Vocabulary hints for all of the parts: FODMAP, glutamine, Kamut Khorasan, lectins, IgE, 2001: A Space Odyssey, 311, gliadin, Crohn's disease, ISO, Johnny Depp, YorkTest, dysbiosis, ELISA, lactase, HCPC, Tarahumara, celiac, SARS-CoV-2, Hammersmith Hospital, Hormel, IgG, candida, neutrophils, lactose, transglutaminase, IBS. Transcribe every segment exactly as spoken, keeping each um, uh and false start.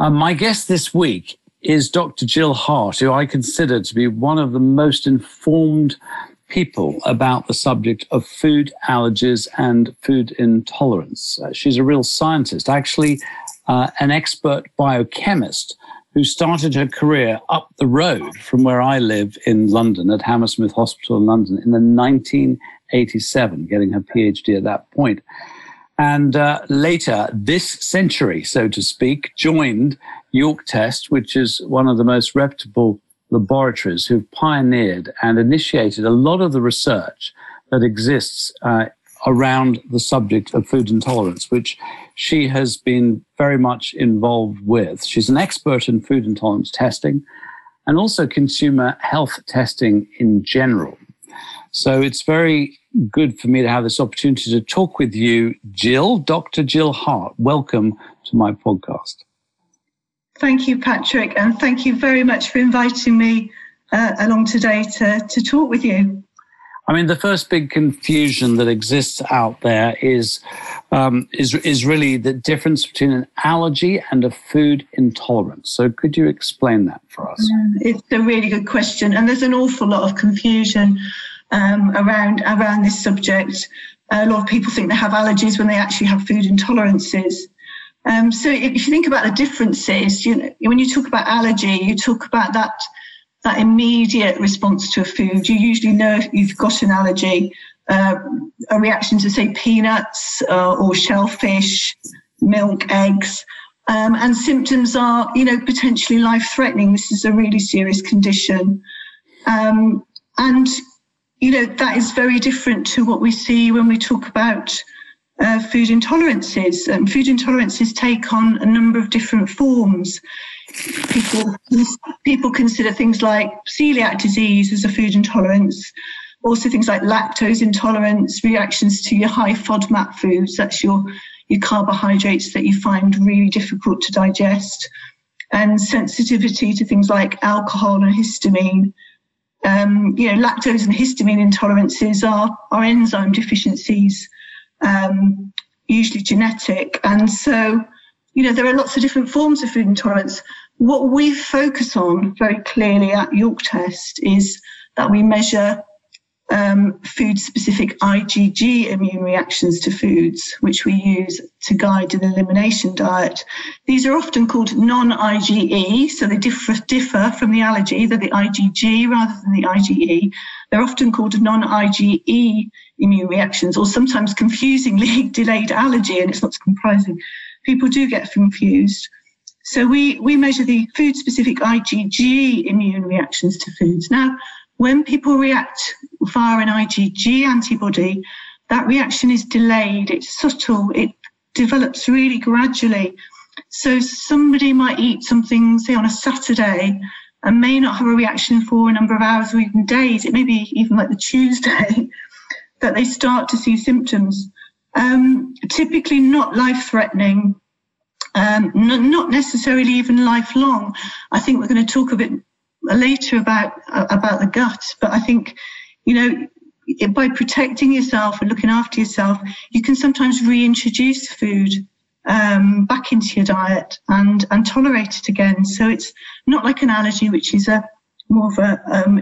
Um, my guest this week is Doctor Jill Hart, who I consider to be one of the most informed people about the subject of food allergies and food intolerance. Uh, she's a real scientist, actually uh, an expert biochemist who started her career up the road from where I live in London at Hammersmith Hospital in London in the nineteen eighty-seven, getting her PhD at that point. And uh, later this century, so to speak, joined YorkTest, which is one of the most reputable laboratories who've pioneered and initiated a lot of the research that exists uh, around the subject of food intolerance, which she has been very much involved with. She's an expert in food intolerance testing and also consumer health testing in general. So it's very good for me to have this opportunity to talk with you, Jill, Doctor Jill Hart. Welcome to my podcast. Thank you, Patrick, and thank you very much for inviting me uh, along today to, to talk with you. I mean, the first big confusion that exists out there is, um, is, is really the difference between an allergy and a food intolerance. So could you explain that for us? Yeah, it's a really good question, and there's an awful lot of confusion um, around, around this subject. A lot of people think they have allergies when they actually have food intolerances. Um, so if you think about the differences, you know, when you talk about allergy, you talk about that that immediate response to a food. You usually know if you've got an allergy, uh, a reaction to, say, peanuts uh, or shellfish, milk, eggs, um, and symptoms are, you know, potentially life-threatening. This is a really serious condition. Um, and, you know, that is very different to what we see when we talk about Uh, food intolerances. Um, food intolerances take on a number of different forms. People, people consider things like celiac disease as a food intolerance, also things like lactose intolerance, reactions to your high FODMAP foods, that's your, your carbohydrates that you find really difficult to digest, and sensitivity to things like alcohol and histamine. Um, you know, lactose and histamine intolerances are, are enzyme deficiencies, Um, usually genetic. And so, you know, there are lots of different forms of food intolerance. What we focus on very clearly at YorkTest is that we measure um, food-specific IgG immune reactions to foods, which we use to guide an elimination diet. These are often called non-IgE, so they differ, differ from the allergy. They're the IgG rather than the IgE. They're often called non-IgE immune reactions, or sometimes confusingly delayed allergy, and it's not surprising. People do get confused. So we, we measure the food-specific IgG immune reactions to foods. Now, when people react via an IgG antibody, that reaction is delayed, it's subtle, it develops really gradually. So somebody might eat something, say, on a Saturday, and may not have a reaction for a number of hours or even days. It may be even like the Tuesday that they start to see symptoms. Um, typically not life-threatening, um, n- not necessarily even lifelong. I think we're going to talk a bit later about uh, about the gut, but I think, you know, it, by protecting yourself and looking after yourself, you can sometimes reintroduce food um, back into your diet and, and tolerate it again. So it's not like an allergy, which is a more of a um,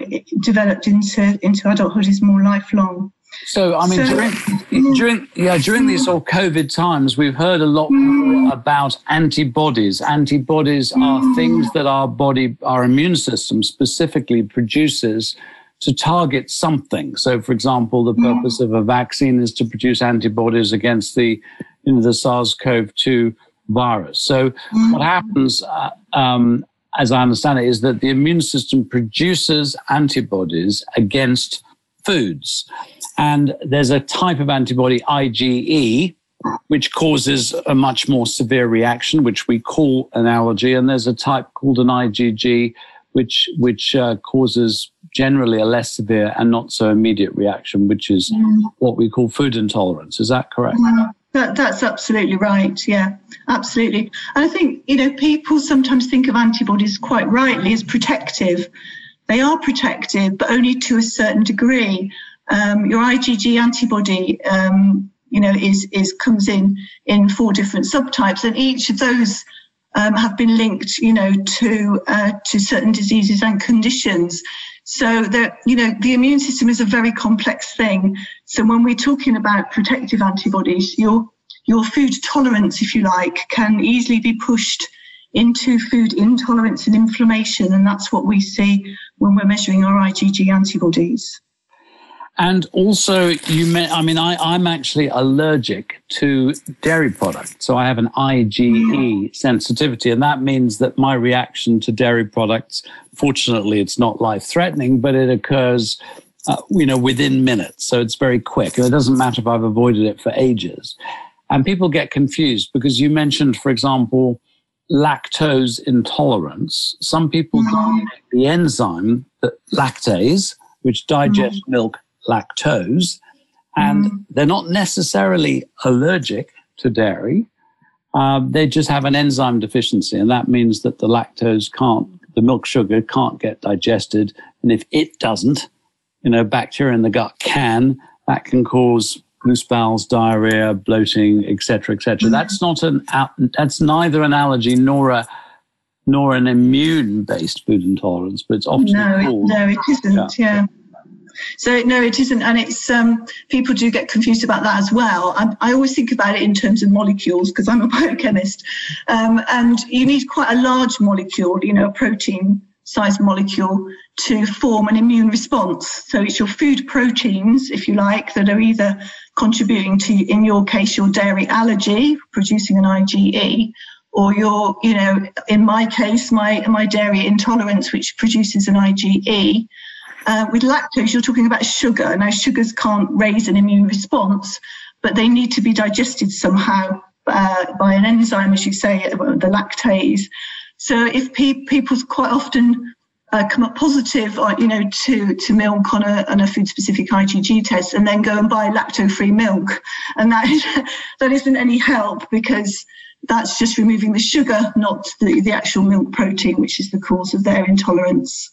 developed into into adulthood, is more lifelong. So, I mean, so, during, during, yeah, during these sort of COVID times, we've heard a lot more about antibodies. Antibodies are things that our body, our immune system specifically produces to target something. So, for example, the purpose of a vaccine is to produce antibodies against the, you know, the SARS-CoV two virus. So what happens, uh, um, as I understand it, is that the immune system produces antibodies against foods. And there's a type of antibody, IgE, which causes a much more severe reaction, which we call an allergy. And there's a type called an IgG, which which uh, causes generally a less severe and not so immediate reaction, which is mm. what we call food intolerance. Is that correct? Mm. That, that's absolutely right. Yeah, absolutely. And I think, you know, people sometimes think of antibodies quite rightly as protective. They are protective, but only to a certain degree. Um, your IgG antibody, um, you know, is, is comes in in four different subtypes, and each of those um, have been linked, you know, to uh, to certain diseases and conditions. So that, you know, the immune system is a very complex thing. So when we're talking about protective antibodies, your your food tolerance, if you like, can easily be pushed into food intolerance and inflammation, and that's what we see when we're measuring our IgG antibodies. And also, you may, I mean, I, I'm actually allergic to dairy products. So I have an IgE sensitivity, and that means that my reaction to dairy products, fortunately, it's not life-threatening, but it occurs, uh, you know, within minutes. So it's very quick. It doesn't matter if I've avoided it for ages. And people get confused because you mentioned, for example, lactose intolerance. Some people don't make the enzyme that lactase, which digests milk, lactose, and mm. they're not necessarily allergic to dairy. Uh, they just have an enzyme deficiency, and that means that the lactose can't, the milk sugar can't get digested. And if it doesn't, you know, bacteria in the gut can, that can cause loose bowels, diarrhea, bloating, et cetera, et cetera. Mm. That's not an, that's neither an allergy nor a, nor an immune-based food intolerance, but it's often no, called. It, no, it isn't, yeah. yeah. So, no, it isn't. And it's um, people do get confused about that as well. I, I always think about it in terms of molecules because I'm a biochemist. Um, and you need quite a large molecule, you know, a protein-sized molecule to form an immune response. So it's your food proteins, if you like, that are either contributing to, in your case, your dairy allergy, producing an IgE, or your, you know, in my case, my, my dairy intolerance, which produces an IgE. Uh, with lactose, you're talking about sugar. Now, sugars can't raise an immune response, but they need to be digested somehow uh, by an enzyme, as you say, the lactase. So if pe- people quite often uh, come up positive, or, you know, to, to milk on a, on a food-specific IgG test and then go and buy lacto-free milk, and that, is, that isn't any help because that's just removing the sugar, not the, the actual milk protein, which is the cause of their intolerance.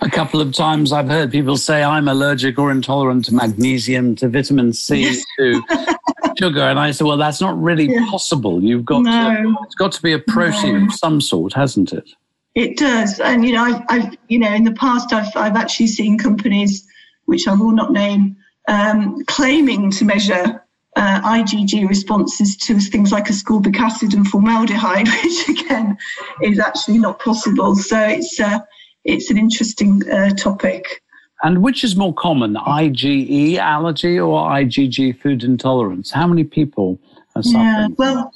A couple of times I've heard people say I'm allergic or intolerant to magnesium, to vitamin C, yes. to sugar. And I said, well, that's not really yeah. possible. You've got no. to, it's got to be a protein no. of some sort, hasn't it? It does. And, you know, I, I've, you know, in the past, I've, I've actually seen companies, which I will not name, um, claiming to measure Uh, IgG responses to things like ascorbic acid and formaldehyde, which again is actually not possible. So it's uh, it's an interesting uh, topic. And which is more common, IgE allergy or IgG food intolerance? How many people are suffering? Yeah, well,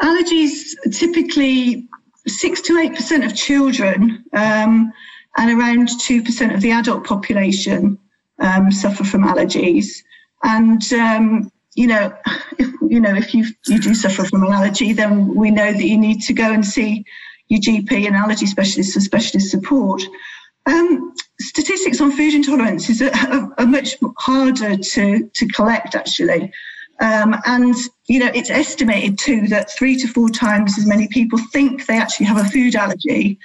allergies typically six to eight percent of children um, and around two percent of the adult population um, suffer from allergies, and um, you know, if, you know, if you you do suffer from an allergy, then we know that you need to go and see your G P and allergy specialist for specialist support. Um, statistics on food intolerance is a, a, a much harder to, to collect, actually. Um, and, you know, it's estimated, too, that three to four times as many people think they actually have a food allergy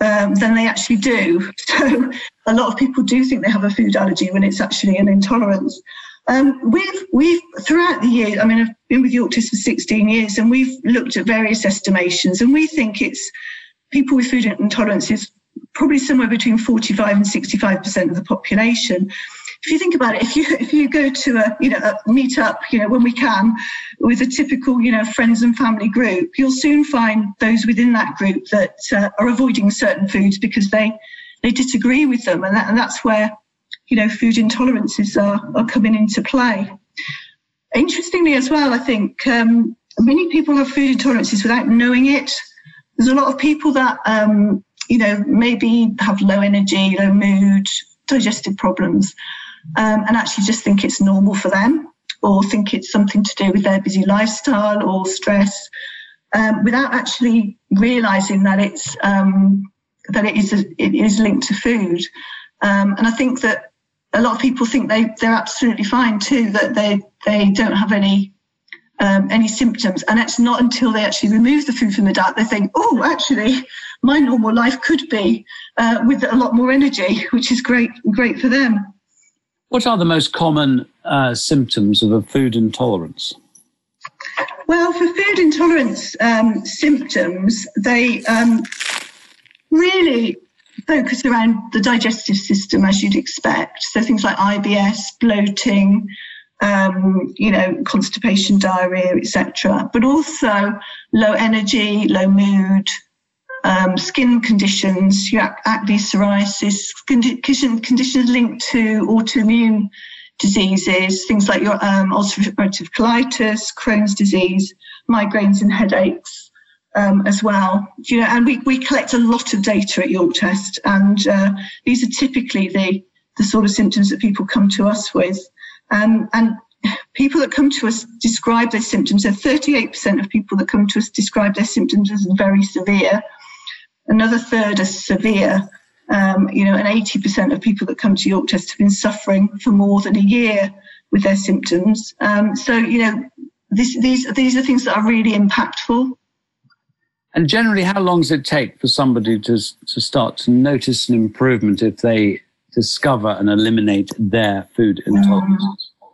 um, than they actually do. So a lot of people do think they have a food allergy when it's actually an intolerance. Um, we've, we've, throughout the years, I mean, I've been with YorkTest for sixteen years, and we've looked at various estimations, and we think it's people with food intolerance is probably somewhere between forty-five and sixty-five percent of the population. If you think about it, if you, if you go to a, you know, a meetup, you know, when we can, with a typical, you know, friends and family group, you'll soon find those within that group that uh, are avoiding certain foods because they, they disagree with them. And, that, and that's where, you know, food intolerances are, are coming into play. Interestingly as well, I think um, many people have food intolerances without knowing it. There's a lot of people that, um, you know, maybe have low energy, low mood, digestive problems, um, and actually just think it's normal for them or think it's something to do with their busy lifestyle or stress um, without actually realising that it's um, that it is, a, it is linked to food. Um, and I think that a lot of people think they, they're absolutely fine too, that they, they don't have any um, any symptoms. And it's not until they actually remove the food from the diet, they think, oh, actually, my normal life could be uh, with a lot more energy, which is great great for them. What are the most common uh, symptoms of a food intolerance? Well, for food intolerance um, symptoms, they um, really focus around the digestive system, as you'd expect. So things like I B S, bloating, um, you know, constipation, diarrhoea, et cetera. But also low energy, low mood, um, skin conditions, acne, psoriasis, condition, conditions linked to autoimmune diseases, things like your um, ulcerative colitis, Crohn's disease, migraines and headaches um, as well. You know, and we, we collect a lot of data at YorkTest, and uh, these are typically the, the sort of symptoms that people come to us with. Um, and people that come to us describe their symptoms. So thirty-eight percent of people that come to us describe their symptoms as very severe. Another third as severe. Um, you know, and eighty percent of people that come to YorkTest have been suffering for more than a year with their symptoms. Um, so, you know, this, these, these are things that are really impactful. And generally, how long does it take for somebody to, to start to notice an improvement if they discover and eliminate their food intolerance? Um,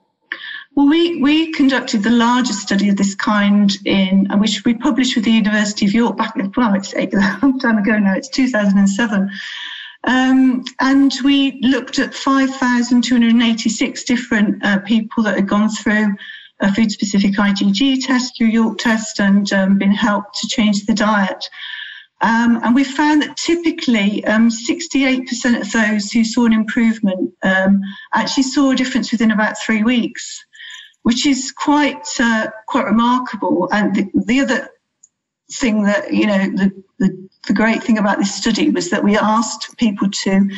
well, we, we conducted the largest study of this kind in, which we published with the University of York back, well, it's a long time ago now, it's two thousand seven. Um, and we looked at five thousand two hundred eighty-six different uh, people that had gone through a food-specific I G G test, through YorkTest, and um, been helped to change the diet. Um, and we found that typically um, sixty-eight percent of those who saw an improvement um, actually saw a difference within about three weeks, which is quite uh, quite remarkable. And the, the other thing that, you know, the, the The great thing about this study was that we asked people to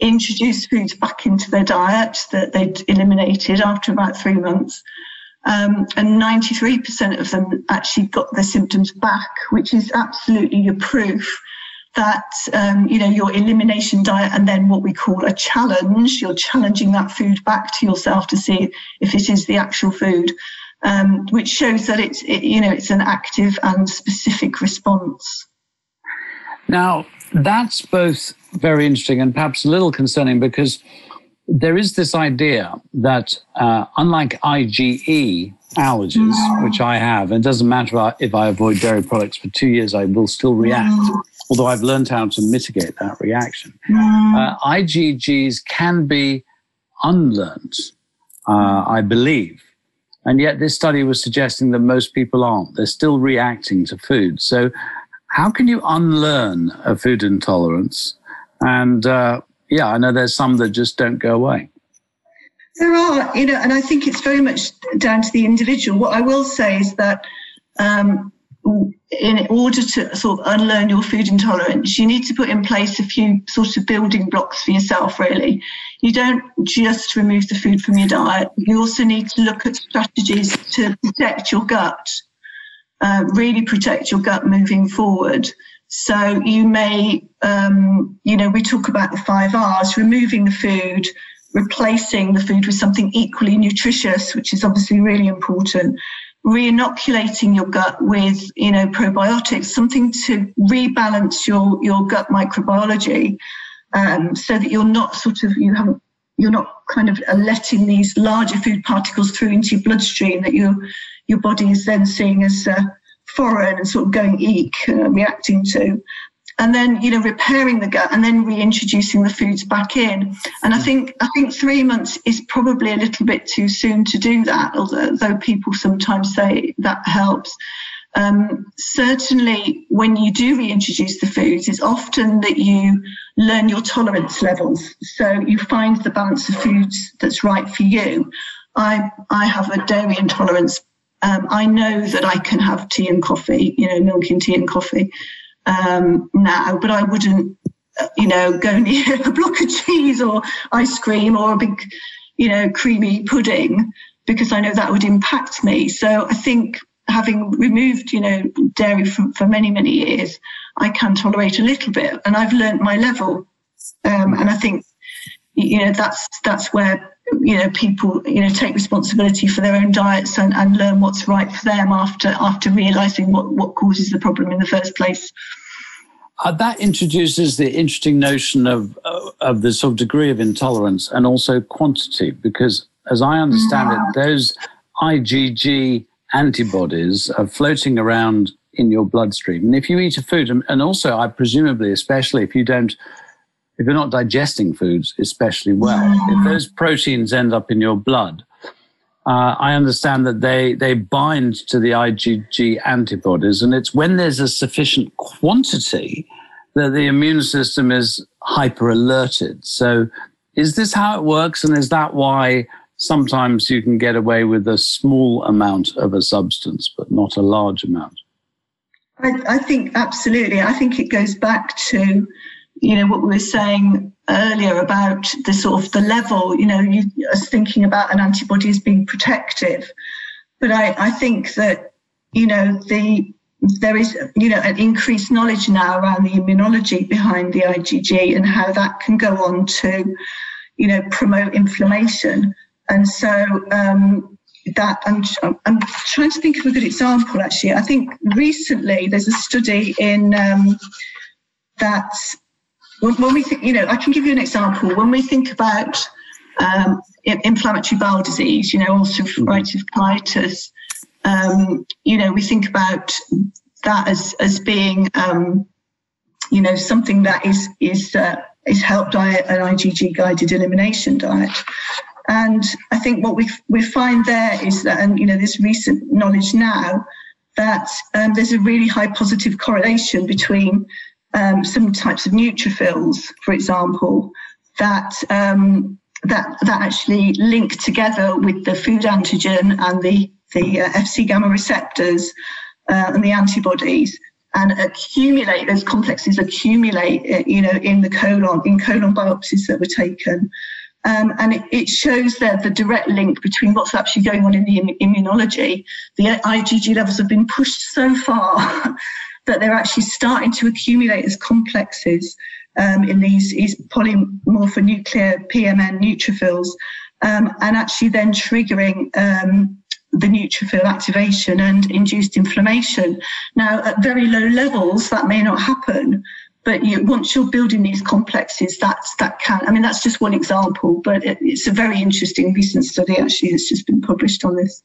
introduce foods back into their diet that they'd eliminated after about three months. Um, and ninety-three percent of them actually got their symptoms back, which is absolutely your proof that, um, you know, your elimination diet and then what we call a challenge, you're challenging that food back to yourself to see if it is the actual food, um, which shows that it's, it, you know, it's an active and specific response. Now, that's both very interesting and perhaps a little concerning, because there is this idea that uh, unlike I G E allergies, no. which I have, and it doesn't matter if I avoid dairy products for two years, I will still react, no. although I've learned how to mitigate that reaction. No. Uh, I G Gs can be unlearned, uh, I believe. And yet this study was suggesting that most people aren't. They're still reacting to food. So how can you unlearn a food intolerance? And, uh, yeah, I know there's some that just don't go away. There are, you know, and I think it's very much down to the individual. What I will say is that um, in order to sort of unlearn your food intolerance, you need to put in place a few sort of building blocks for yourself, really. You don't just remove the food from your diet. You also need to look at strategies to protect your gut. Uh, really protect your gut moving forward. So you may, um, you know, we talk about the five R's, removing the food, replacing the food with something equally nutritious, which is obviously really important, re-inoculating your gut with, you know, probiotics, something to rebalance your, your gut microbiology um, so that you're not sort of, you haven't, you're not kind of letting these larger food particles through into your bloodstream that you're, your body is then seeing as uh, foreign and sort of going eek, uh, reacting to. And then, you know, repairing the gut and then reintroducing the foods back in. And I think I think three months is probably a little bit too soon to do that, although though people sometimes say that helps. Um, certainly, when you do reintroduce the foods, it's often that you learn your tolerance levels. So you find the balance of foods that's right for you. I, I have a dairy intolerance. Um, I know that I can have tea and coffee, you know, milk and tea and coffee um, now, but I wouldn't, you know, go near a block of cheese or ice cream or a big, you know, creamy pudding, because I know that would impact me. So I think having removed, you know, dairy for, for many, many years, I can tolerate a little bit, and I've learned my level. Um, and I think, you know, that's that's where, you know, people, you know, take responsibility for their own diets and, and learn what's right for them after after realizing what, what causes the problem in the first place. Uh, that introduces the interesting notion of, uh, of the sort of degree of intolerance and also quantity, because as I understand mm-hmm. it, those I G G antibodies are floating around in your bloodstream. And if you eat a food, and also I presumably, especially if you don't, if you're not digesting foods especially well, if those proteins end up in your blood, uh, I understand that they, they bind to the IgG antibodies. And it's when there's a sufficient quantity that the immune system is hyper-alerted. So is this how it works? And is that why sometimes you can get away with a small amount of a substance, but not a large amount? I, I think absolutely. I think it goes back to, you know, what we were saying earlier about the sort of the level, you know, you as thinking about an antibody as being protective. But I, I think that, you know, the there is, you know, an increased knowledge now around the immunology behind the IgG and how that can go on to, you know, promote inflammation. And so um, that I'm, I'm trying to think of a good example, actually. I think recently there's a study in um, that when, when we think, you know, I can give you an example. When we think about um, inflammatory bowel disease, you know, ulcerative colitis, um, you know, we think about that as, as being, um, you know, something that is, is, uh, is helped by an IgG-guided elimination diet. And I think what we we find there is that, and you know, this recent knowledge now, that um, there's a really high positive correlation between um, some types of neutrophils, for example, that um, that that actually link together with the food antigen and the the uh, Fc gamma receptors uh, and the antibodies, and accumulate those complexes accumulate, you know, in the colon in colon biopsies that were taken. Um, and it, it shows that the direct link between what's actually going on in the Im- immunology, the IgG levels have been pushed so far that they're actually starting to accumulate as complexes um, in these, these polymorphonuclear P M N neutrophils, um, and actually then triggering um, the neutrophil activation and induced inflammation. Now, at very low levels, that may not happen. But you, once you're building these complexes, that's that can. I mean, that's just one example, but it, it's a very interesting recent study actually that's just been published on this.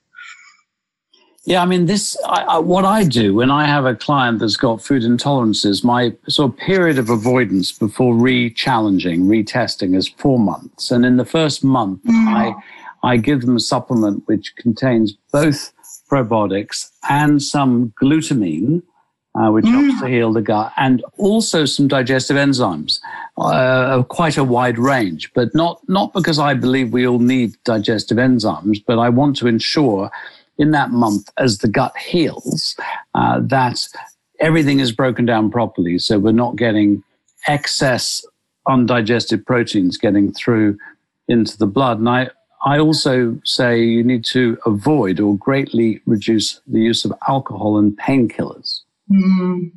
Yeah, I mean, this I, I, what I do when I have a client that's got food intolerances, my sort of period of avoidance before re-challenging, retesting is four months, and in the first month, mm. I I give them a supplement which contains both probiotics and some glutamine. Uh, which mm. helps to heal the gut, and also some digestive enzymes, uh, quite a wide range, but not, not because I believe we all need digestive enzymes, but I want to ensure in that month as the gut heals uh, that everything is broken down properly, so we're not getting excess undigested proteins getting through into the blood. And I, I also say you need to avoid or greatly reduce the use of alcohol and painkillers. Mm.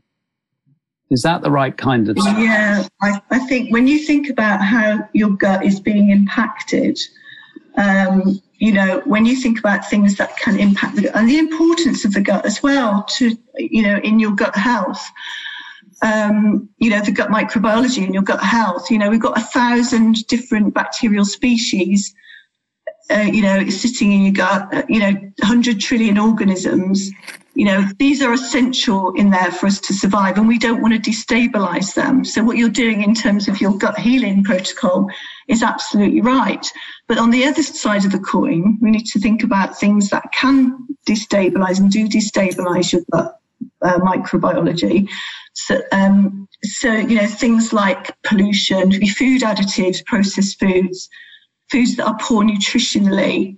Is that the right kind of stuff? Yeah, I, I think when you think about how your gut is being impacted, um, you know, when you think about things that can impact the gut and the importance of the gut as well to, you know, in your gut health, um, you know, the gut microbiology and your gut health, you know, we've got a thousand different bacterial species, uh, you know, sitting in your gut, you know, one hundred trillion organisms. You know, these are essential in there for us to survive, and we don't want to destabilize them. So what you're doing in terms of your gut healing protocol is absolutely right. But on the other side of the coin, we need to think about things that can destabilize and do destabilize your gut uh, microbiology. So, um, so, you know, things like pollution, food additives, processed foods, foods that are poor nutritionally,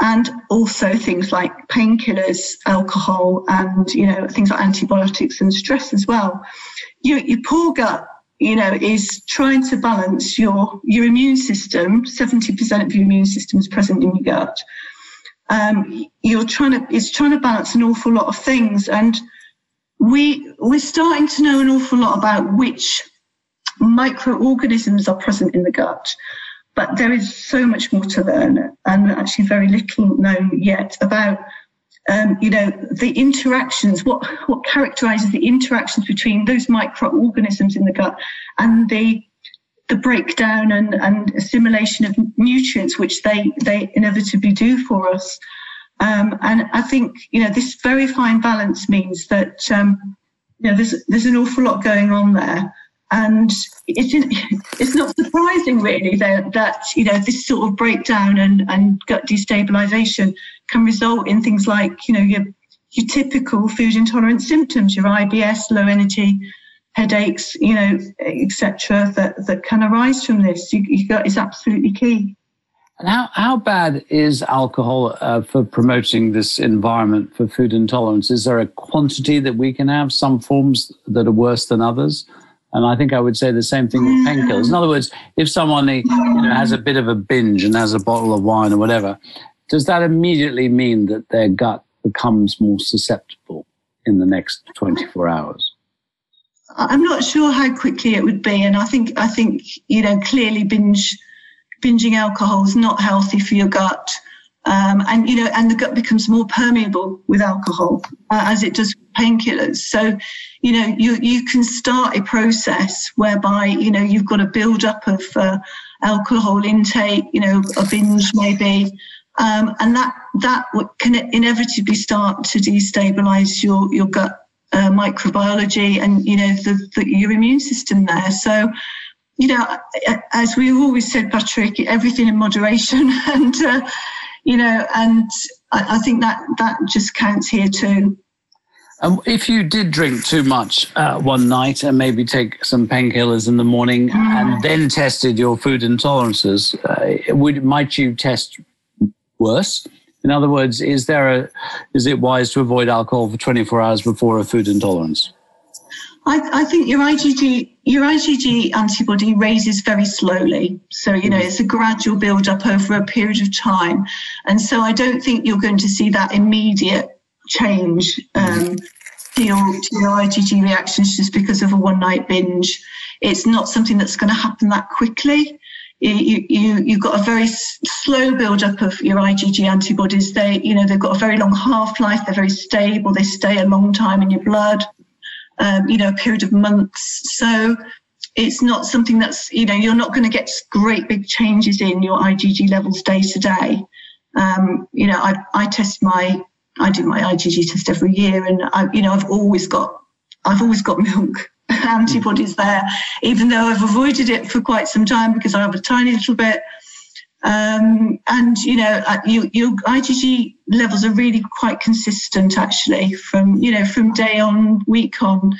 and also things like painkillers, alcohol, and, you know, things like antibiotics and stress as well. Your, your poor gut, you know, is trying to balance your, your immune system. seventy percent of your immune system is present in your gut. Um, you're trying to, it's trying to balance an awful lot of things. And we, we're starting to know an awful lot about which microorganisms are present in the gut. But there is so much more to learn, and actually very little known yet about, um, you know, the interactions, what, what characterises the interactions between those microorganisms in the gut and the the breakdown and, and assimilation of nutrients, which they, they inevitably do for us. Um, and I think, you know, this very fine balance means that, um, you know, there's, there's an awful lot going on there. And it's, it's not surprising, really, that, that, you know, this sort of breakdown and, and gut destabilisation can result in things like, you know, your, your typical food intolerance symptoms, your I B S, low energy, headaches, you know, et cetera, that, that can arise from this. Your, your gut is absolutely key. And how, how bad is alcohol uh, for promoting this environment for food intolerance? Is there a quantity that we can have, some forms that are worse than others? And I think I would say the same thing with painkillers. In other words, if someone you know, has a bit of a binge and has a bottle of wine or whatever, does that immediately mean that their gut becomes more susceptible in the next twenty-four hours? I'm not sure how quickly it would be. And I think, I think you know, clearly binge, binging alcohol is not healthy for your gut. Um, and, you know, and the gut becomes more permeable with alcohol uh, as it does with painkillers. So, you know, you, you can start a process whereby, you know, you've got a build-up of uh, alcohol intake, you know, a binge maybe. Um, and that, that can inevitably start to destabilize your, your gut uh, microbiology and, you know, the, the, your immune system there. So, you know, as we've always said, Patrick, everything in moderation and, uh, you know, and I, I think that, that just counts here too. And um, if you did drink too much uh, one night and maybe take some painkillers in the morning mm. and then tested your food intolerances, uh, would might you test worse? In other words, is there a is it wise to avoid alcohol for twenty-four hours before a food intolerance? I, I think your IgG your IgG antibody raises very slowly. So, you know, it's a gradual build-up over a period of time. And so I don't think you're going to see that immediate change um, to, your, to your IgG reactions just because of a one-night binge. It's not something that's going to happen that quickly. You, you, you've got a very s- slow build-up of your IgG antibodies. They, you know, they've got a very long half-life. They're very stable. They stay a long time in your blood. Um, you know, a period of months. So it's not something that's, you know, you're not going to get great big changes in your IgG levels day to day. Um, you know, I, I test my, I do my IgG test every year and I, you know, I've always got, I've always got milk antibodies there, even though I've avoided it for quite some time because I have a tiny little bit. Um, and, you know, you, your IgG levels are really quite consistent, actually, from, you know, from day on, week on,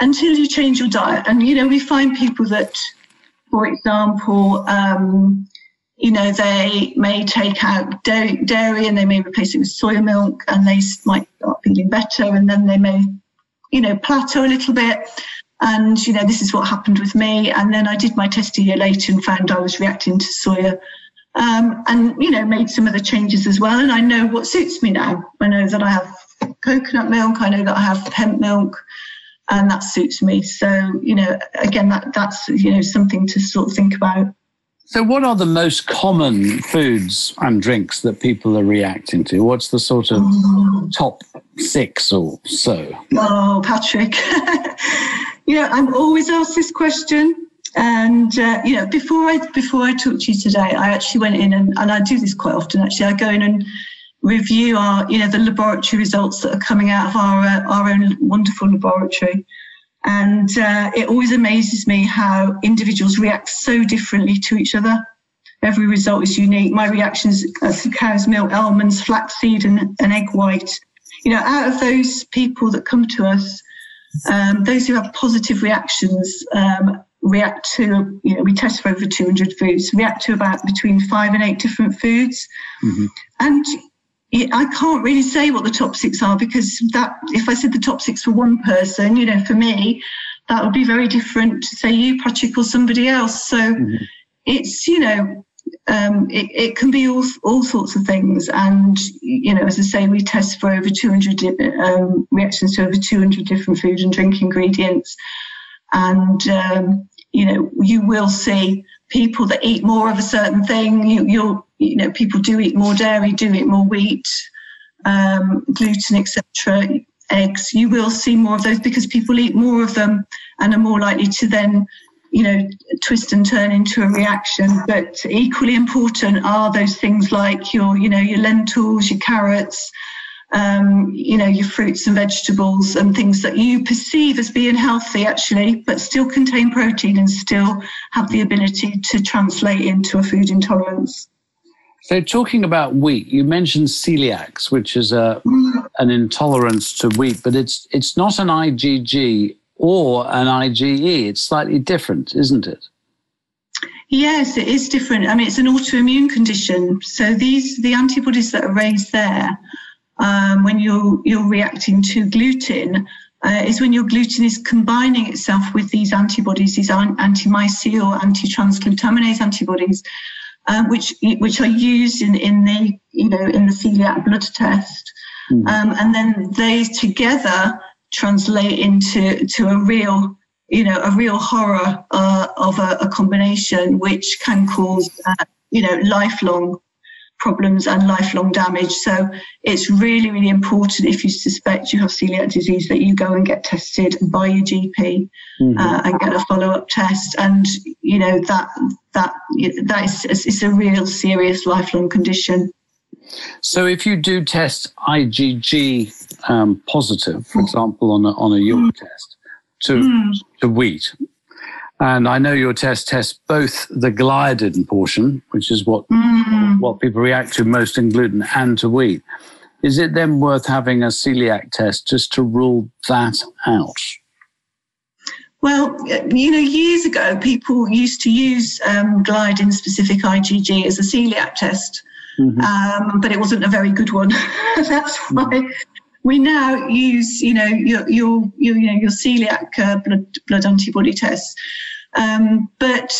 until you change your diet. And, you know, we find people that, for example, um, you know, they may take out dairy, dairy and they may replace it with soy milk and they might start feeling better. And then they may, you know, plateau a little bit. And, you know, this is what happened with me. And then I did my test a year later and found I was reacting to soya. Um, and, you know, made some other changes as well. And I know what suits me now. I know that I have coconut milk. I know that I have hemp milk and that suits me. So, you know, again, that, that's, you know, something to sort of think about. So what are the most common foods and drinks that people are reacting to? What's the sort of oh. top six or so? Oh, Patrick. You know, I'm always asked this question. And, uh, you know, before I before I talk to you today, I actually went in and, and I do this quite often, actually. I go in and review our, you know, the laboratory results that are coming out of our, uh, our own wonderful laboratory. And uh, it always amazes me how individuals react so differently to each other. Every result is unique. My reactions are to cow's milk, almonds, flaxseed and, and egg white. You know, out of those people that come to us, um, those who have positive reactions, um, react to, you know, we test for over two hundred foods, react to about between five and eight different foods. Mm-hmm. And I can't really say what the top six are because that, if I said the top six for one person, you know, for me, that would be very different to say you, Patrick, or somebody else. So mm-hmm. it's, you know, um, it, it can be all, all sorts of things. And, you know, as I say, we test for over two hundred um, reactions to over two hundred different food and drink ingredients. And, um, you know, you will see people that eat more of a certain thing. You, you'll, you know, people do eat more dairy, do eat more wheat, um, gluten, et cetera, eggs. You will see more of those because people eat more of them and are more likely to then you know, twist and turn into a reaction. But equally important are those things like your, you know, your lentils, your carrots, um, you know, your fruits and vegetables, and things that you perceive as being healthy actually, but still contain protein and still have the ability to translate into a food intolerance. So talking about wheat, you mentioned celiacs, which is a, an intolerance to wheat, but it's it's not an IgG or an IgE. It's slightly different, isn't it? Yes, it is different. I mean, it's an autoimmune condition. So these the antibodies that are raised there um, when you're, you're reacting to gluten uh, is when your gluten is combining itself with these antibodies, these anti-mycel, anti-transglutaminase antibodies, Um, which which are used in, in the you know in the celiac blood test, mm. um, and then they together translate into to a real you know a real horror uh, of a, a combination which can cause uh, you know lifelong problems and lifelong damage. So it's really really important, if you suspect you have celiac disease, that you go and get tested by your G P, mm-hmm. uh, and get a follow-up test. And you know that that that is it's a real serious lifelong condition. So if you do test IgG um, positive, for example, on a, on a York mm-hmm. test to mm-hmm. to wheat. And I know your test tests both the gliadin portion, which is what mm. what people react to most in gluten, and to wheat. Is it then worth having a celiac test just to rule that out? Well, you know, years ago, people used to use um, gliadin-specific IgG as a celiac test, mm-hmm. um, but it wasn't a very good one. That's why... Mm. We now use, you know, your your your, you know, your celiac uh, blood blood antibody tests, um, but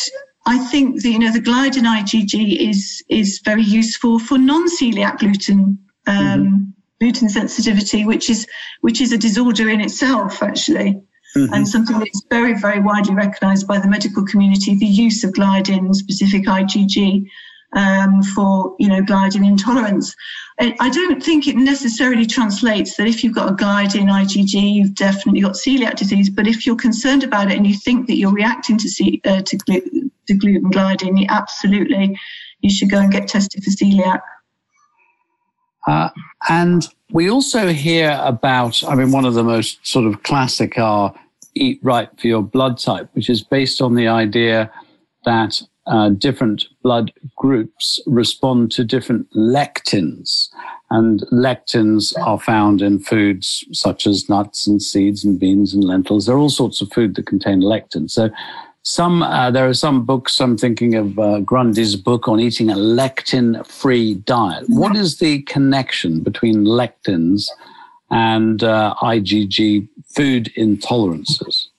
I think the you know the gliadin IgG is is very useful for non-celiac gluten um, mm-hmm. gluten sensitivity, which is which is a disorder in itself actually, mm-hmm. and something that's very very widely recognised by the medical community. The use of gliadin specific IgG. Um, for, you know, gliadin intolerance. I don't think it necessarily translates that if you've got a gliadin IgG, you've definitely got celiac disease. But if you're concerned about it and you think that you're reacting to, C, uh, to, gluten, to gluten gliadin, you absolutely, you should go and get tested for celiac. Uh, and we also hear about, I mean, one of the most sort of classic are eat right for your blood type, which is based on the idea that Uh, different blood groups respond to different lectins, and lectins are found in foods such as nuts and seeds and beans and lentils. There are all sorts of food that contain lectins. So some uh, there are some books, I'm thinking of uh, Grundy's book on eating a lectin-free diet. What is the connection between lectins and uh, IgG food intolerances?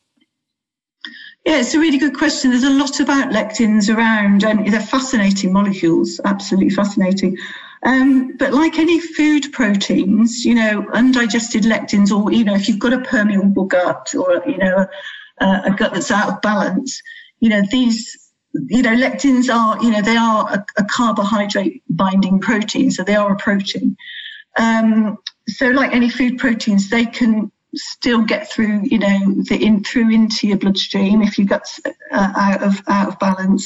Yeah, it's a really good question. There's a lot about lectins around, and they're fascinating molecules, absolutely fascinating. Um, but like any food proteins, you know, undigested lectins, or, you know, if you've got a permeable gut, or, you know, uh, a gut that's out of balance, you know, these, you know, lectins are, you know, they are a, a carbohydrate binding protein, so they are a protein. Um, so like any food proteins, they can still get through, you know, the in through into your bloodstream if you got uh, out of out of balance,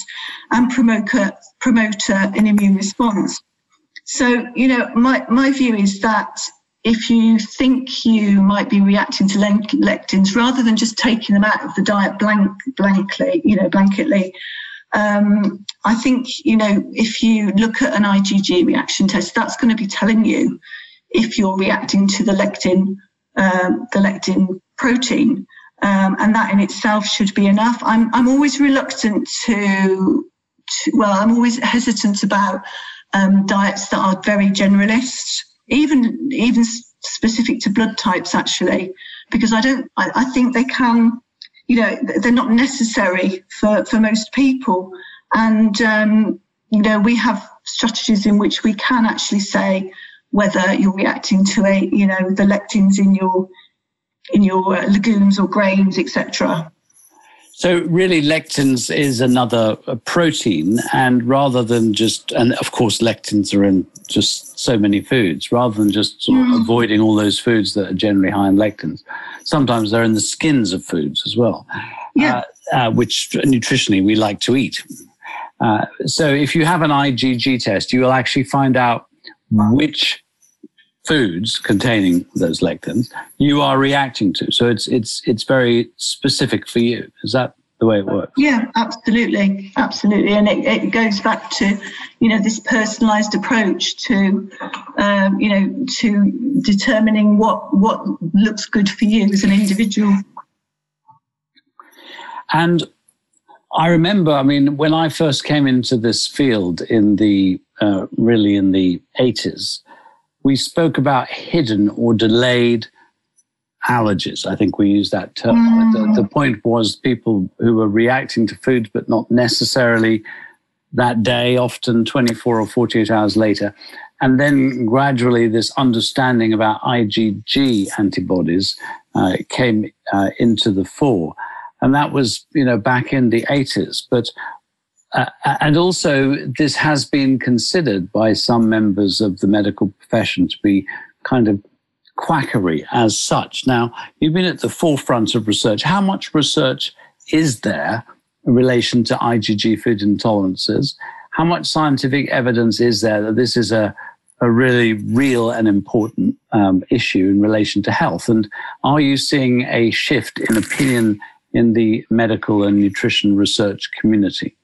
and promote a, promote a, an immune response. So, you know, my my view is that if you think you might be reacting to lectins, rather than just taking them out of the diet blank blankly, you know, blanketly, um, I think, you know, if you look at an IgG reaction test, that's going to be telling you if you're reacting to the lectin. Um, the lectin protein, um, and that in itself should be enough. I'm I'm always reluctant to, to well, I'm always hesitant about um, diets that are very generalist, even even specific to blood types actually, because I don't I, I think they can, you know, they're not necessary for for most people, and um, you know, we have strategies in which we can actually say whether you're reacting to a, you know, the lectins in your in your uh, legumes or grains, et cetera. So really, lectins is another protein, and rather than just, and of course, lectins are in just so many foods. Rather than just sort of mm. avoiding all those foods that are generally high in lectins, sometimes they're in the skins of foods as well. Yeah. Uh, uh, which nutritionally we like to eat. Uh, so if you have an IgG test, you will actually find out which foods containing those lectins you are reacting to. So it's it's it's very specific for you. Is that the way it works? Yeah, absolutely, absolutely. And it, it goes back to, you know, this personalized approach to, um, you know, to determining what what looks good for you as an individual. And I remember, I mean, when I first came into this field in the, uh, really in the eighties, we spoke about hidden or delayed allergies. I think we used that term. Mm. The, the point was people who were reacting to foods, but not necessarily that day, often twenty-four or forty-eight hours later. And then gradually this understanding about IgG antibodies uh, came uh, into the fore. And that was, you know, back in the eighties. But uh, and also this has been considered by some members of the medical profession to be kind of quackery as such. Now, you've been at the forefront of research. How much research is there in relation to IgG food intolerances? How much scientific evidence is there that this is a, a really real and important um, issue in relation to health? And are you seeing a shift in opinion in the medical and nutrition research community?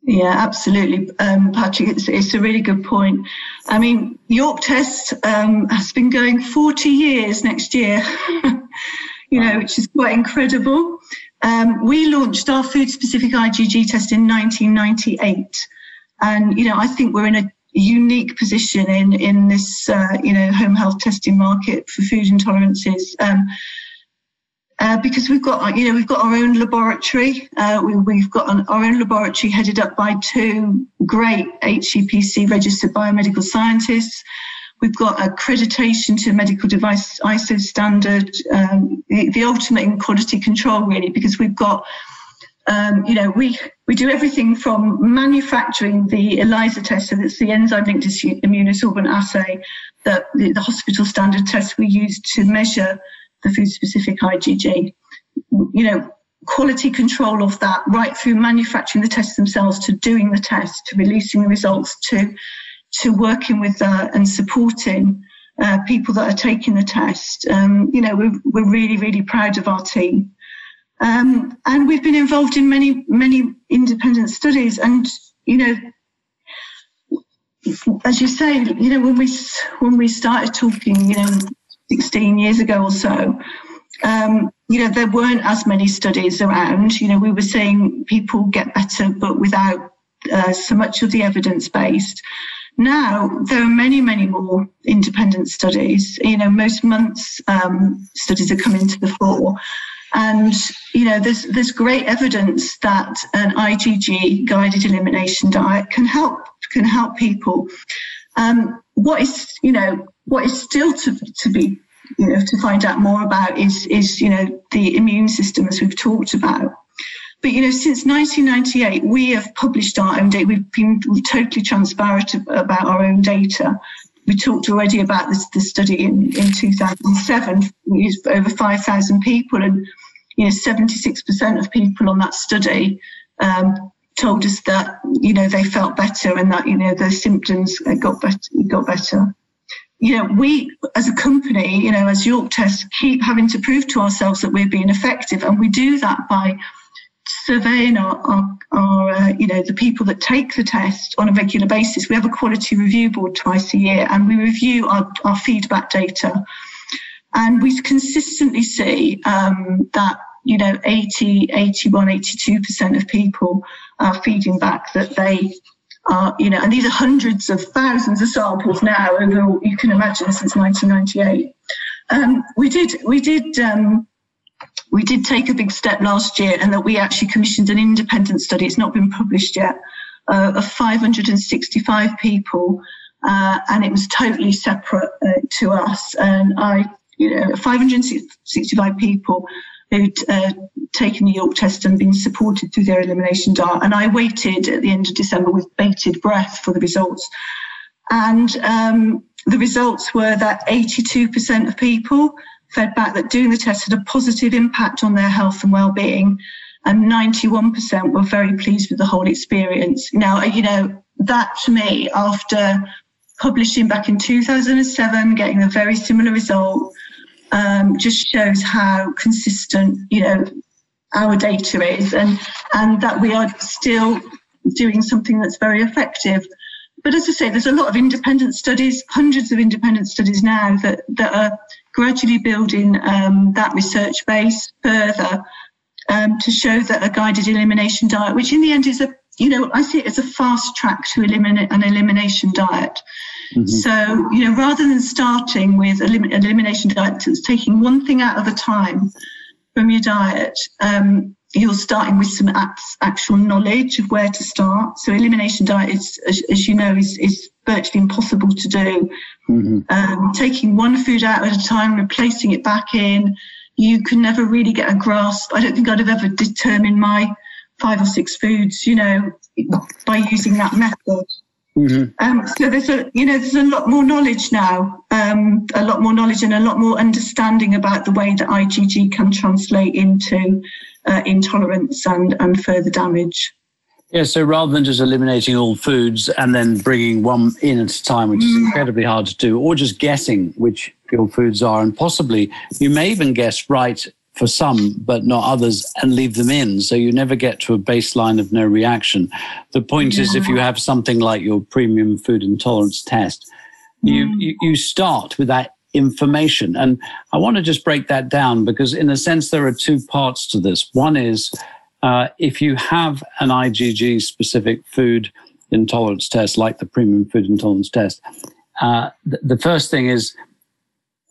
Yeah, absolutely, um, Patrick. It's, it's a really good point. I mean, YorkTest um, has been going forty years next year, you wow. know, which is quite incredible. Um, we launched our food-specific IgG test in nineteen ninety-eight. And, you know, I think we're in a unique position in, in this, uh, you know, home health testing market for food intolerances. Um, Uh, because we've got, you know, we've got our own laboratory. Uh, we, we've got an, our own laboratory headed up by two great H C P C registered biomedical scientists. We've got accreditation to medical device I S O standard, um, the, the ultimate in quality control, really, because we've got, um, you know, we we do everything from manufacturing the ELISA test, so that's the enzyme-linked immunosorbent assay, that the, the hospital standard test we use to measure the food-specific IgG, you know, quality control of that right through manufacturing the tests themselves to doing the test, to releasing the results, to to working with uh, and supporting uh, people that are taking the test. Um, you know, we're, we're really, really proud of our team. Um, and we've been involved in many, many independent studies. And, you know, as you say, you know, when we, when we started talking, you know, sixteen years ago or so, um, you know, there weren't as many studies around. You know, we were seeing people get better, but without uh, so much of the evidence based. Now, there are many, many more independent studies. You know, most months um, studies are coming to the fore. And, you know, there's, there's great evidence that an IgG guided elimination diet can help, can help people. Um, what is, you know, what is still to, to be, you know, to find out more about is, is, you know, the immune system, as we've talked about. But, you know, since nineteen ninety-eight, we have published our own data. We've been totally transparent about our own data. We talked already about this, this study in, in two thousand seven, we used over five thousand people, and, you know, seventy-six percent of people on that study um, told us that, you know, they felt better and that, you know, their symptoms got better, got better. You know, we as a company, you know, as YorkTest, keep having to prove to ourselves that we're being effective. And we do that by surveying our, our, our uh, you know, the people that take the test on a regular basis. We have a quality review board twice a year, and we review our, our feedback data. And we consistently see um, that, you know, eighty, eighty-one, eighty-two percent of people are feeding back that they Uh, you know, and these are hundreds of thousands of samples now, and you can imagine since nineteen ninety-eight. Um, we did, we did, um, we did take a big step last year, and that we actually commissioned an independent study. It's not been published yet, uh, of five hundred sixty-five people, uh, and it was totally separate uh, to us. And I, you know, five hundred sixty-five people who'd uh, taken the YorkTest and been supported through their elimination diet. And I waited at the end of December with bated breath for the results. And um, the results were that eighty-two percent of people fed back that doing the test had a positive impact on their health and well-being. and ninety-one percent were very pleased with the whole experience. Now, you know, that to me, after publishing back in two thousand seven, getting a very similar result, um, just shows how consistent, you know, our data is, and, and that we are still doing something that's very effective. But as I say, there's a lot of independent studies, hundreds of independent studies now that, that are gradually building um, that research base further um, to show that a guided elimination diet, which in the end is a, you know, I see it as a fast track to eliminate an elimination diet. Mm-hmm. So, you know, rather than starting with an elim- elimination diet that's taking one thing out of a time from your diet, um, you're starting with some actual knowledge of where to start. So elimination diet, is, as, as you know, is, is virtually impossible to do. Mm-hmm. Um, taking one food out at a time, replacing it back in, you can never really get a grasp. I don't think I'd have ever determined my five or six foods, you know, by using that method. Mm-hmm. Um, so there's a, you know, there's a lot more knowledge now, um, a lot more knowledge and a lot more understanding about the way that IgG can translate into uh, intolerance and, and further damage. Yeah, so rather than just eliminating all foods and then bringing one in at a time, which is incredibly hard to do, or just guessing which your foods are, and possibly you may even guess right for some but not others and leave them in, so you never get to a baseline of no reaction. The point yeah. is, if you have something like your premium food intolerance test, mm. you, you you start with that information. And I want to just break that down, because in a sense there are two parts to this. One is uh, if you have an IgG specific food intolerance test like the premium food intolerance test, uh, th- the first thing is,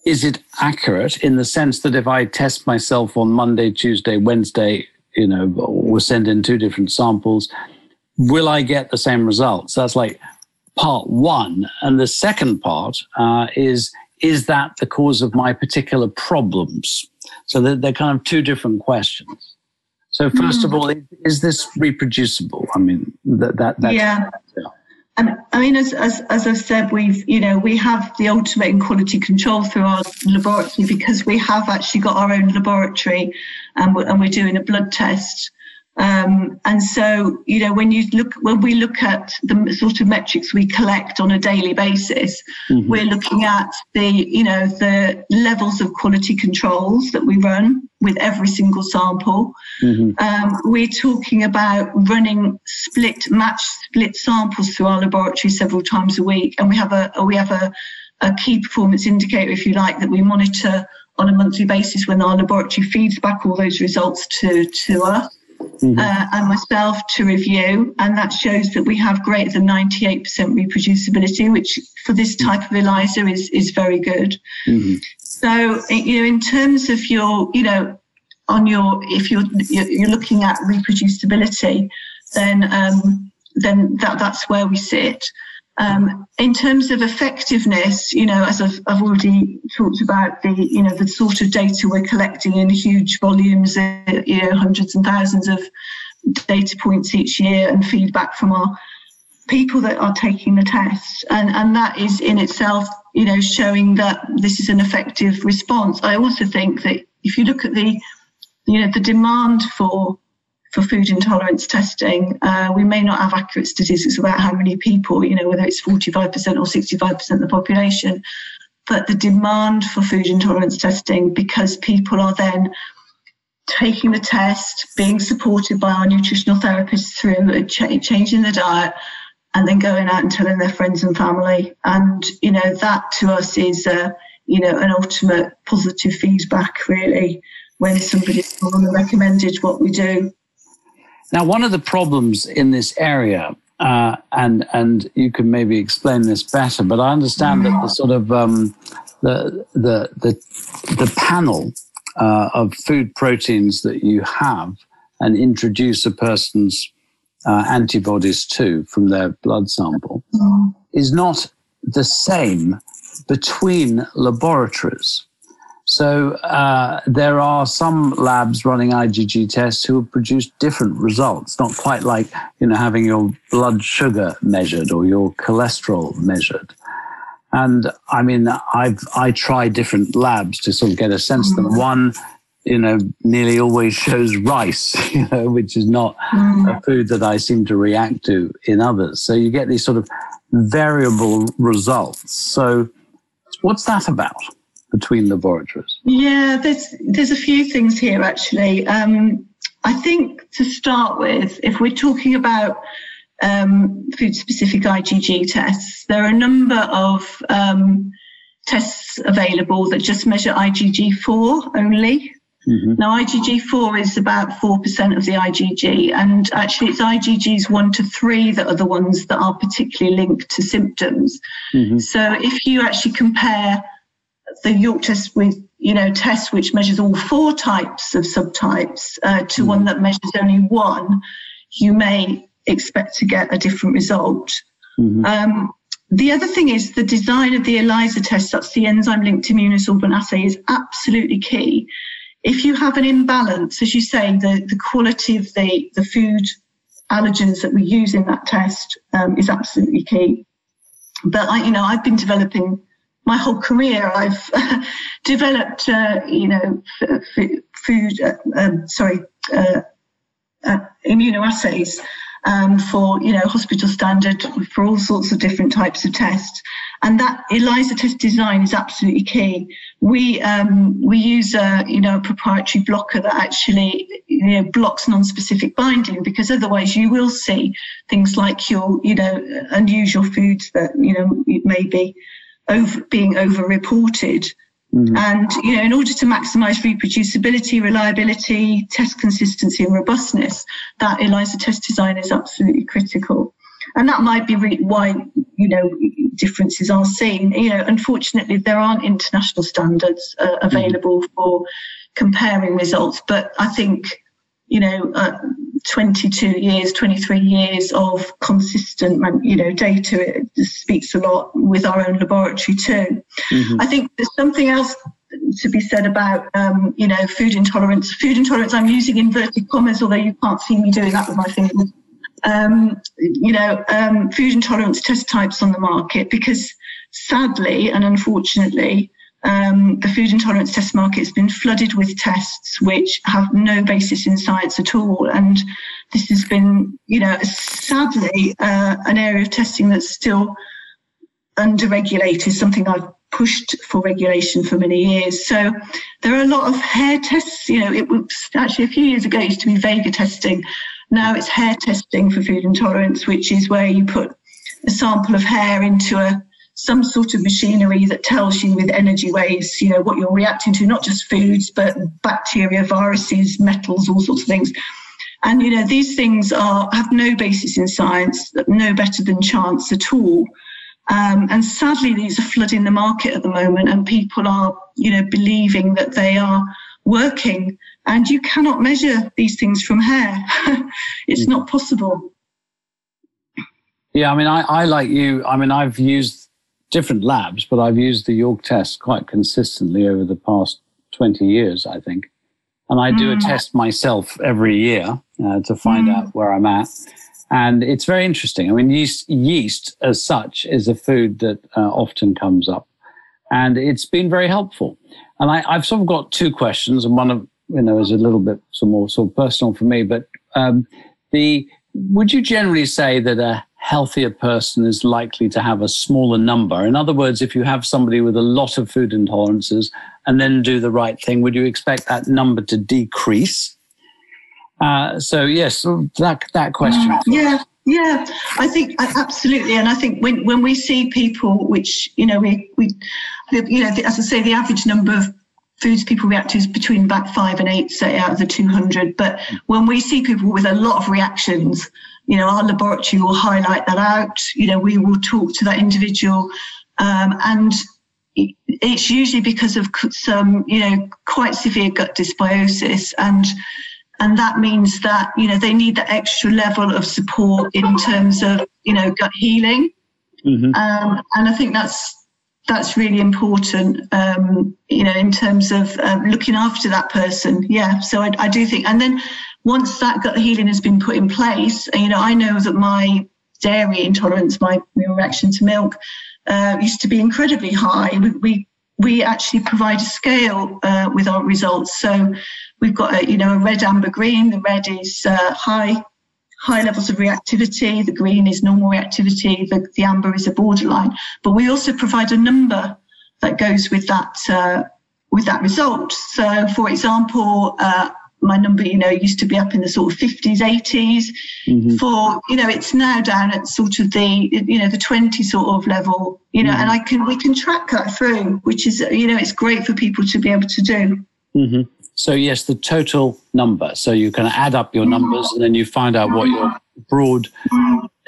is it accurate in the sense that if I test myself on Monday, Tuesday, Wednesday, you know, or send in two different samples, will I get the same results? That's like part one. And the second part uh, is, is that the cause of my particular problems? So they're, they're kind of two different questions. So first mm. of all, is this reproducible? I mean, that, that that's... Yeah. I mean, as, as as I've said, we've, you know, we have the ultimate in quality control through our laboratory, because we have actually got our own laboratory, and we're, and we're doing a blood test. Um, and so, you know, when you look, when we look at the sort of metrics we collect on a daily basis, mm-hmm. we're looking at the, you know, the levels of quality controls that we run with every single sample. Mm-hmm. Um, we're talking about running split match split samples through our laboratory several times a week. And we have a, we have a, a key performance indicator, if you like, that we monitor on a monthly basis when our laboratory feeds back all those results to, to us. Mm-hmm. Uh, and myself to review, and that shows that we have greater than ninety-eight percent reproducibility, which for this type of ELISA is is very good. Mm-hmm. So, you know, in terms of your, you know, on your, if you're you're looking at reproducibility, then um, then that that's where we sit. Um, in terms of effectiveness, you know, as I've, I've already talked about the, you know, the sort of data we're collecting in huge volumes, uh, you know, hundreds and thousands of data points each year, and feedback from our people that are taking the tests. And, and that is in itself, you know, showing that this is an effective response. I also think that if you look at the, you know, the demand for for food intolerance testing, uh, we may not have accurate statistics about how many people, you know, whether it's forty-five percent or sixty-five percent of the population, but the demand for food intolerance testing, because people are then taking the test, being supported by our nutritional therapists through a ch- changing the diet, and then going out and telling their friends and family. And, you know, that to us is, uh, you know, an ultimate positive feedback, really, when somebody's recommended what we do. Now, one of the problems in this area, uh, and and you can maybe explain this better, but I understand that the sort of um, the the the the panel uh, of food proteins that you have and introduce a person's uh, antibodies to from their blood sample is not the same between laboratories. So uh, there are some labs running IgG tests who have produced different results, not quite like, you know, having your blood sugar measured or your cholesterol measured. And I mean, I've I try different labs to sort of get a sense of them. One you know, nearly always shows rice, you know, which is not mm. a food that I seem to react to in others. So you get these sort of variable results. So what's that about between laboratories? Yeah, there's, there's a few things here, actually. Um, I think to start with, if we're talking about um, food-specific IgG tests, there are a number of um, tests available that just measure I G G four only. Mm-hmm. Now, I G G four is about four percent of the IgG, and actually it's IgGs one to three that are the ones that are particularly linked to symptoms. Mm-hmm. So if you actually compare the YorkTest with, you know, test which measures all four types of subtypes uh, to mm-hmm. one that measures only one, you may expect to get a different result. Mm-hmm. Um, The other thing is the design of the ELISA test, that's the enzyme-linked immunosorbent assay, is absolutely key. If you have an imbalance, as you say, the, the quality of the, the food allergens that we use in that test um, is absolutely key. But, I, you know, I've been developing my whole career. I've developed, uh, you know, f- f- food, uh, um, sorry, uh, uh, immunoassays. Um, for, you know, hospital standard, for all sorts of different types of tests. And that ELISA test design is absolutely key. We um, we use a, you know, a proprietary blocker that actually, you know, blocks non-specific binding, because otherwise you will see things like your, you know, unusual foods that, you know, may be over, being over-reported. Mm-hmm. And, you know, in order to maximise reproducibility, reliability, test consistency and robustness, that ELISA test design is absolutely critical. And that might be re- why, you know, differences are seen. You know, unfortunately, there aren't international standards uh, available mm-hmm. for comparing results. But I think, you know, uh, twenty-two years, twenty-three years of consistent, you know, data, it just speaks a lot with our own laboratory too. Mm-hmm. I think there's something else to be said about, um, you know, food intolerance. Food intolerance, I'm using inverted commas, although you can't see me doing that with my fingers. Um, you know, um, food intolerance test types on the market, because sadly and unfortunately, Um, the food intolerance test market has been flooded with tests which have no basis in science at all. And this has been, you know, sadly, uh, an area of testing that's still under-regulated, something I've pushed for regulation for many years. So there are a lot of hair tests. You know, it was actually a few years ago, it used to be vega testing. Now it's hair testing for food intolerance, which is where you put a sample of hair into a some sort of machinery that tells you with energy waves, you know, what you're reacting to, not just foods, but bacteria, viruses, metals, all sorts of things. And, you know, these things are have no basis in science, no better than chance at all. Um, and sadly, these are flooding the market at the moment, and people are, you know, believing that they are working. And you cannot measure these things from hair. It's not possible. Yeah, I mean, I, I like you, I mean, I've used different labs, but I've used the YorkTest quite consistently over the past twenty years, I think. And I do mm. a test myself every year uh, to find mm. out where I'm at. And it's very interesting. I mean, yeast, yeast as such is a food that uh, often comes up. And it's been very helpful. And I, I've sort of got two questions. And one of, you know, is a little bit some more sort of personal for me. But um, the would you generally say that a healthier person is likely to have a smaller number? In other words, if you have somebody with a lot of food intolerances and then do the right thing, would you expect that number to decrease? Uh, so yes, that that question. Um, yeah, yeah, I think absolutely, and I think when when we see people, which you know we we you know as I say, the average number of foods people react to is between about five and eight, say, out of the two hundred. But when we see people with a lot of reactions, you know, our laboratory will highlight that out. You know, we will talk to that individual. Um, and it's usually because of some, you know, quite severe gut dysbiosis. And, and that means that, you know, they need that extra level of support in terms of, you know, gut healing. Mm-hmm. Um, and I think that's, that's really important, um, you know, in terms of um, looking after that person. Yeah, so I, I do think, and then once that gut healing has been put in place, you know, I know that my dairy intolerance, my reaction to milk, uh, used to be incredibly high. We, we we actually provide a scale uh, with our results. So we've got a, you know, a red, amber, green. The red is uh, high, high levels of reactivity. The green is normal reactivity. The, the amber is a borderline. But we also provide a number that goes with that uh, with that result. So, for example, uh, my number, you know, used to be up in the sort of fifties, eighties. Mm-hmm. For, you know, it's now down at sort of the, you know, the twenty sort of level, you know, mm-hmm. and I can, we can track that through, which is, you know, it's great for people to be able to do. Mm-hmm. So, yes, the total number. So you can add up your numbers and then you find out what your broad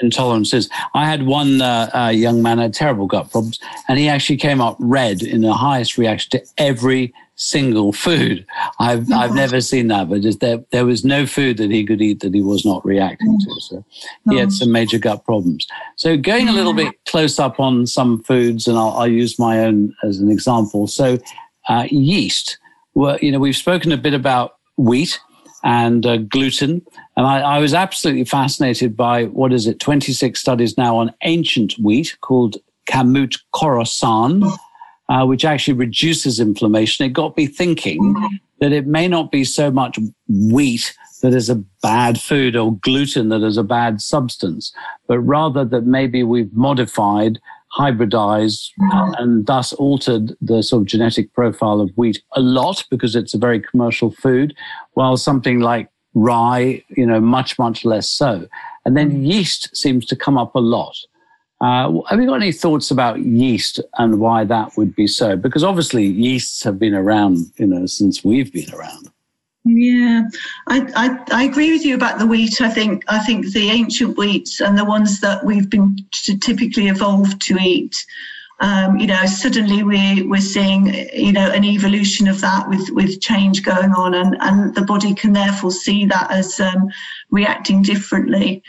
intolerance is. I had one uh, uh, young man had terrible gut problems, and he actually came up red in the highest reaction to every single food. I've I've never seen that, but just there there was no food that he could eat that he was not reacting to. So he had some major gut problems. So going a little bit close up on some foods, and I'll, I'll use my own as an example. So uh, yeast. Well, you know, we've spoken a bit about wheat and uh, gluten, and I, I was absolutely fascinated by, what is it, twenty-six studies now on ancient wheat called Kamut Khorasan, uh, which actually reduces inflammation. It got me thinking that it may not be so much wheat that is a bad food or gluten that is a bad substance, but rather that maybe we've modified, hybridized, uh, and thus altered the sort of genetic profile of wheat a lot, because it's a very commercial food, while something like rye, you know, much, much less so. And then yeast seems to come up a lot. Uh, have you got any thoughts about yeast and why that would be so? Because obviously yeasts have been around, you know, since we've been around. Yeah, I, I I agree with you about the wheat. I think I think the ancient wheats and the ones that we've been t- typically evolved to eat, um, you know, suddenly we we're seeing, you know, an evolution of that with, with change going on, and, and the body can therefore see that as um, reacting differently.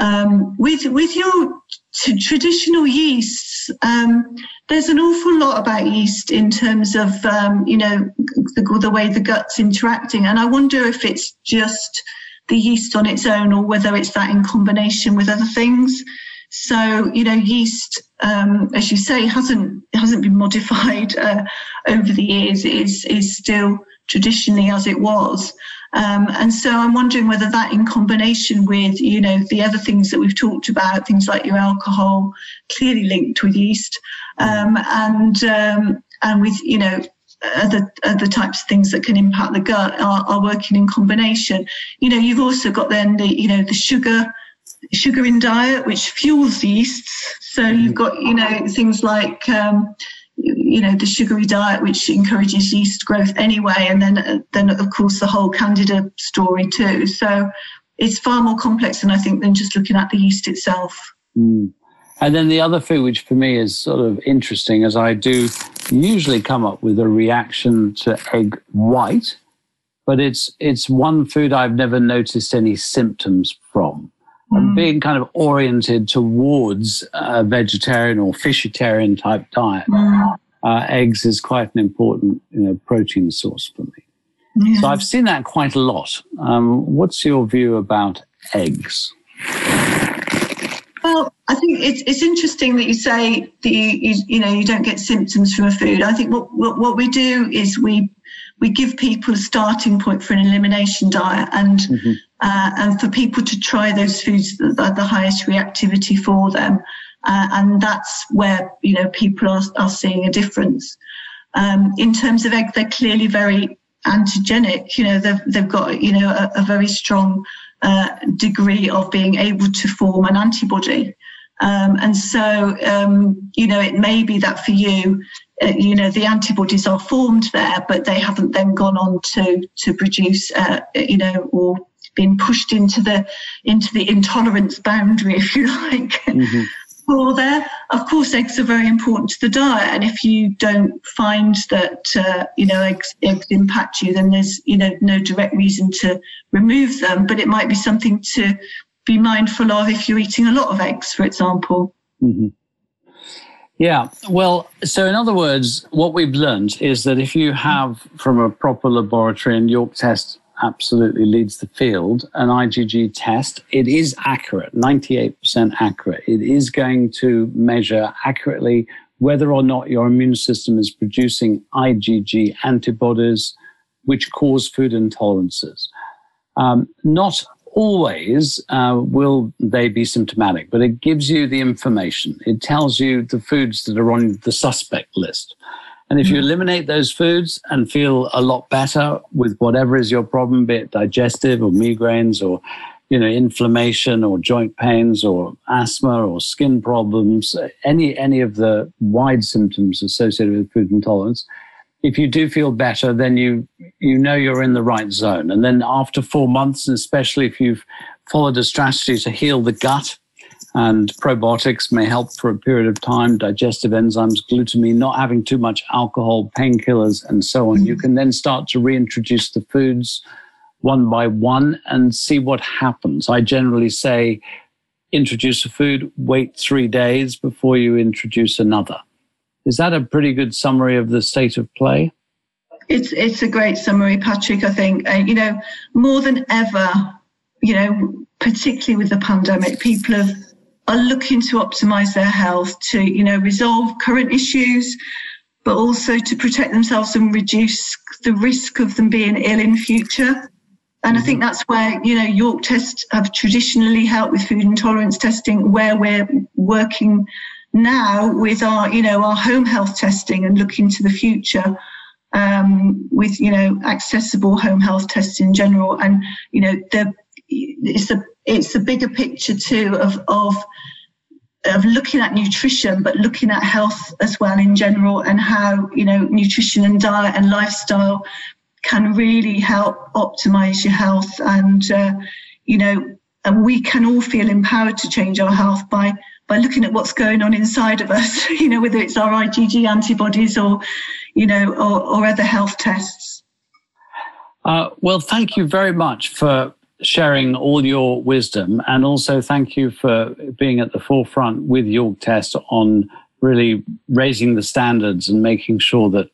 Um, with with your t- traditional yeasts, um, there's an awful lot about yeast in terms of um, you know the, the way the gut's interacting, and I wonder if it's just the yeast on its own, or whether it's that in combination with other things. So, you know, yeast, um, as you say, hasn't hasn't been modified uh, over the years. It is is still traditionally as it was. Um, and so I'm wondering whether that, in combination with, you know, the other things that we've talked about, things like your alcohol, clearly linked with yeast, um, and um, and with, you know, other other types of things that can impact the gut are, are working in combination. You know, you've also got then the, you know, the sugar sugar in diet, which fuels the yeasts. So you've got, you know, things like um, you know, the sugary diet, which encourages yeast growth anyway, and then then of course the whole candida story too. So it's far more complex than I think than just looking at the yeast itself. Mm. And then the other food, which for me is sort of interesting, as I do usually come up with a reaction to egg white, but it's it's one food I've never noticed any symptoms from. I'm being kind of oriented towards a vegetarian or fishitarian type diet. Mm. Uh, eggs is quite an important, you know, protein source for me. Yeah. So I've seen that quite a lot. Um, what's your view about eggs? Well, I think it's it's interesting that you say that you you, you know you don't get symptoms from a food. I think what what, what we do is we. We give people a starting point for an elimination diet, and mm-hmm. uh, and for people to try those foods that are the highest reactivity for them, uh, and that's where, you know, people are are seeing a difference. Um, in terms of egg, they're clearly very antigenic. You know, they've they've got, you know, a, a very strong uh, degree of being able to form an antibody, um, and so um, you know, it may be that for you, you know, the antibodies are formed there, but they haven't then gone on to to produce, uh, you know, or been pushed into the into the intolerance boundary, if you like. Mm-hmm. Or there, of course, eggs are very important to the diet, and if you don't find that uh, you know eggs, eggs impact you, then there's, you know, no direct reason to remove them. But it might be something to be mindful of if you're eating a lot of eggs, for example. Mm-hmm. Yeah, well, so in other words, what we've learned is that if you have, from a proper laboratory, and YorkTest absolutely leads the field, an IgG test, it is accurate, ninety-eight percent accurate. It is going to measure accurately whether or not your immune system is producing IgG antibodies, which cause food intolerances. Um, not always uh, will they be symptomatic, but it gives you the information. It tells you the foods that are on the suspect list. And if you eliminate those foods and feel a lot better with whatever is your problem, be it digestive or migraines or, you know, inflammation or joint pains or asthma or skin problems, any any of the wide symptoms associated with food intolerance, if you do feel better, then you you know you're in the right zone. And then after four months, and especially if you've followed a strategy to heal the gut, and probiotics may help for a period of time, digestive enzymes, glutamine, not having too much alcohol, painkillers, and so on. Mm-hmm. You can then start to reintroduce the foods one by one and see what happens. I generally say, introduce a food, wait three days before you introduce another. Is that a pretty good summary of the state of play? It's, it's a great summary, Patrick, I think. Uh, you know, more than ever, you know, particularly with the pandemic, people have are looking to optimize their health to, you know, resolve current issues, but also to protect themselves and reduce the risk of them being ill in future. And I think that's where, you know, YorkTest have traditionally helped with food intolerance testing, where we're working now with our, you know, our home health testing and looking to the future um, with, you know, accessible home health tests in general. And, you know, the it's the It's the bigger picture too of, of of looking at nutrition, but looking at health as well in general, and how, you know, nutrition and diet and lifestyle can really help optimize your health. And uh, you know, and we can all feel empowered to change our health by by looking at what's going on inside of us. You know, whether it's our IgG antibodies or, you know, or, or other health tests. Uh, well, thank you very much for sharing all your wisdom, and also thank you for being at the forefront with YorkTest on really raising the standards and making sure that,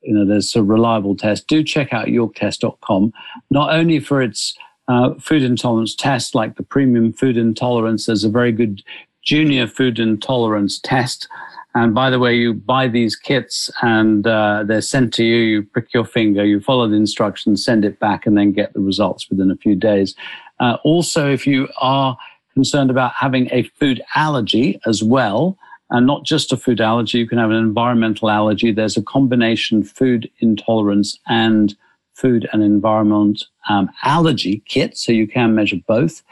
you know, there's a reliable test. Do check out york test dot com, not only for its uh, food intolerance test, like the premium food intolerance. There's a very good junior food intolerance test. And by the way, you buy these kits and uh, they're sent to you, you prick your finger, you follow the instructions, send it back, and then get the results within a few days. Uh, also, if you are concerned about having a food allergy as well, and not just a food allergy, you can have an environmental allergy. There's a combination food intolerance and food and environment um, allergy kit, so you can measure both.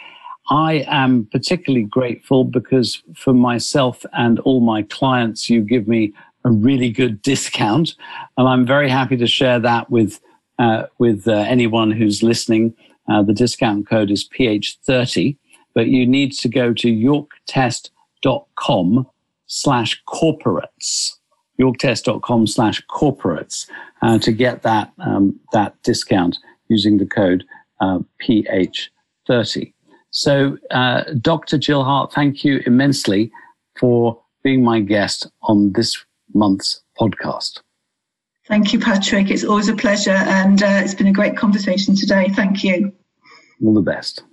I am particularly grateful because for myself and all my clients, you give me a really good discount. And I'm very happy to share that with uh, with uh, anyone who's listening. Uh, the discount code is P H thirty, but you need to go to yorktest.com slash corporates, yorktest.com slash corporates uh, to get that, um, that discount using the code uh, P H thirty. So, uh, Doctor Jill Hart, thank you immensely for being my guest on this month's podcast. Thank you, Patrick. It's always a pleasure, and uh, it's been a great conversation today. Thank you. All the best.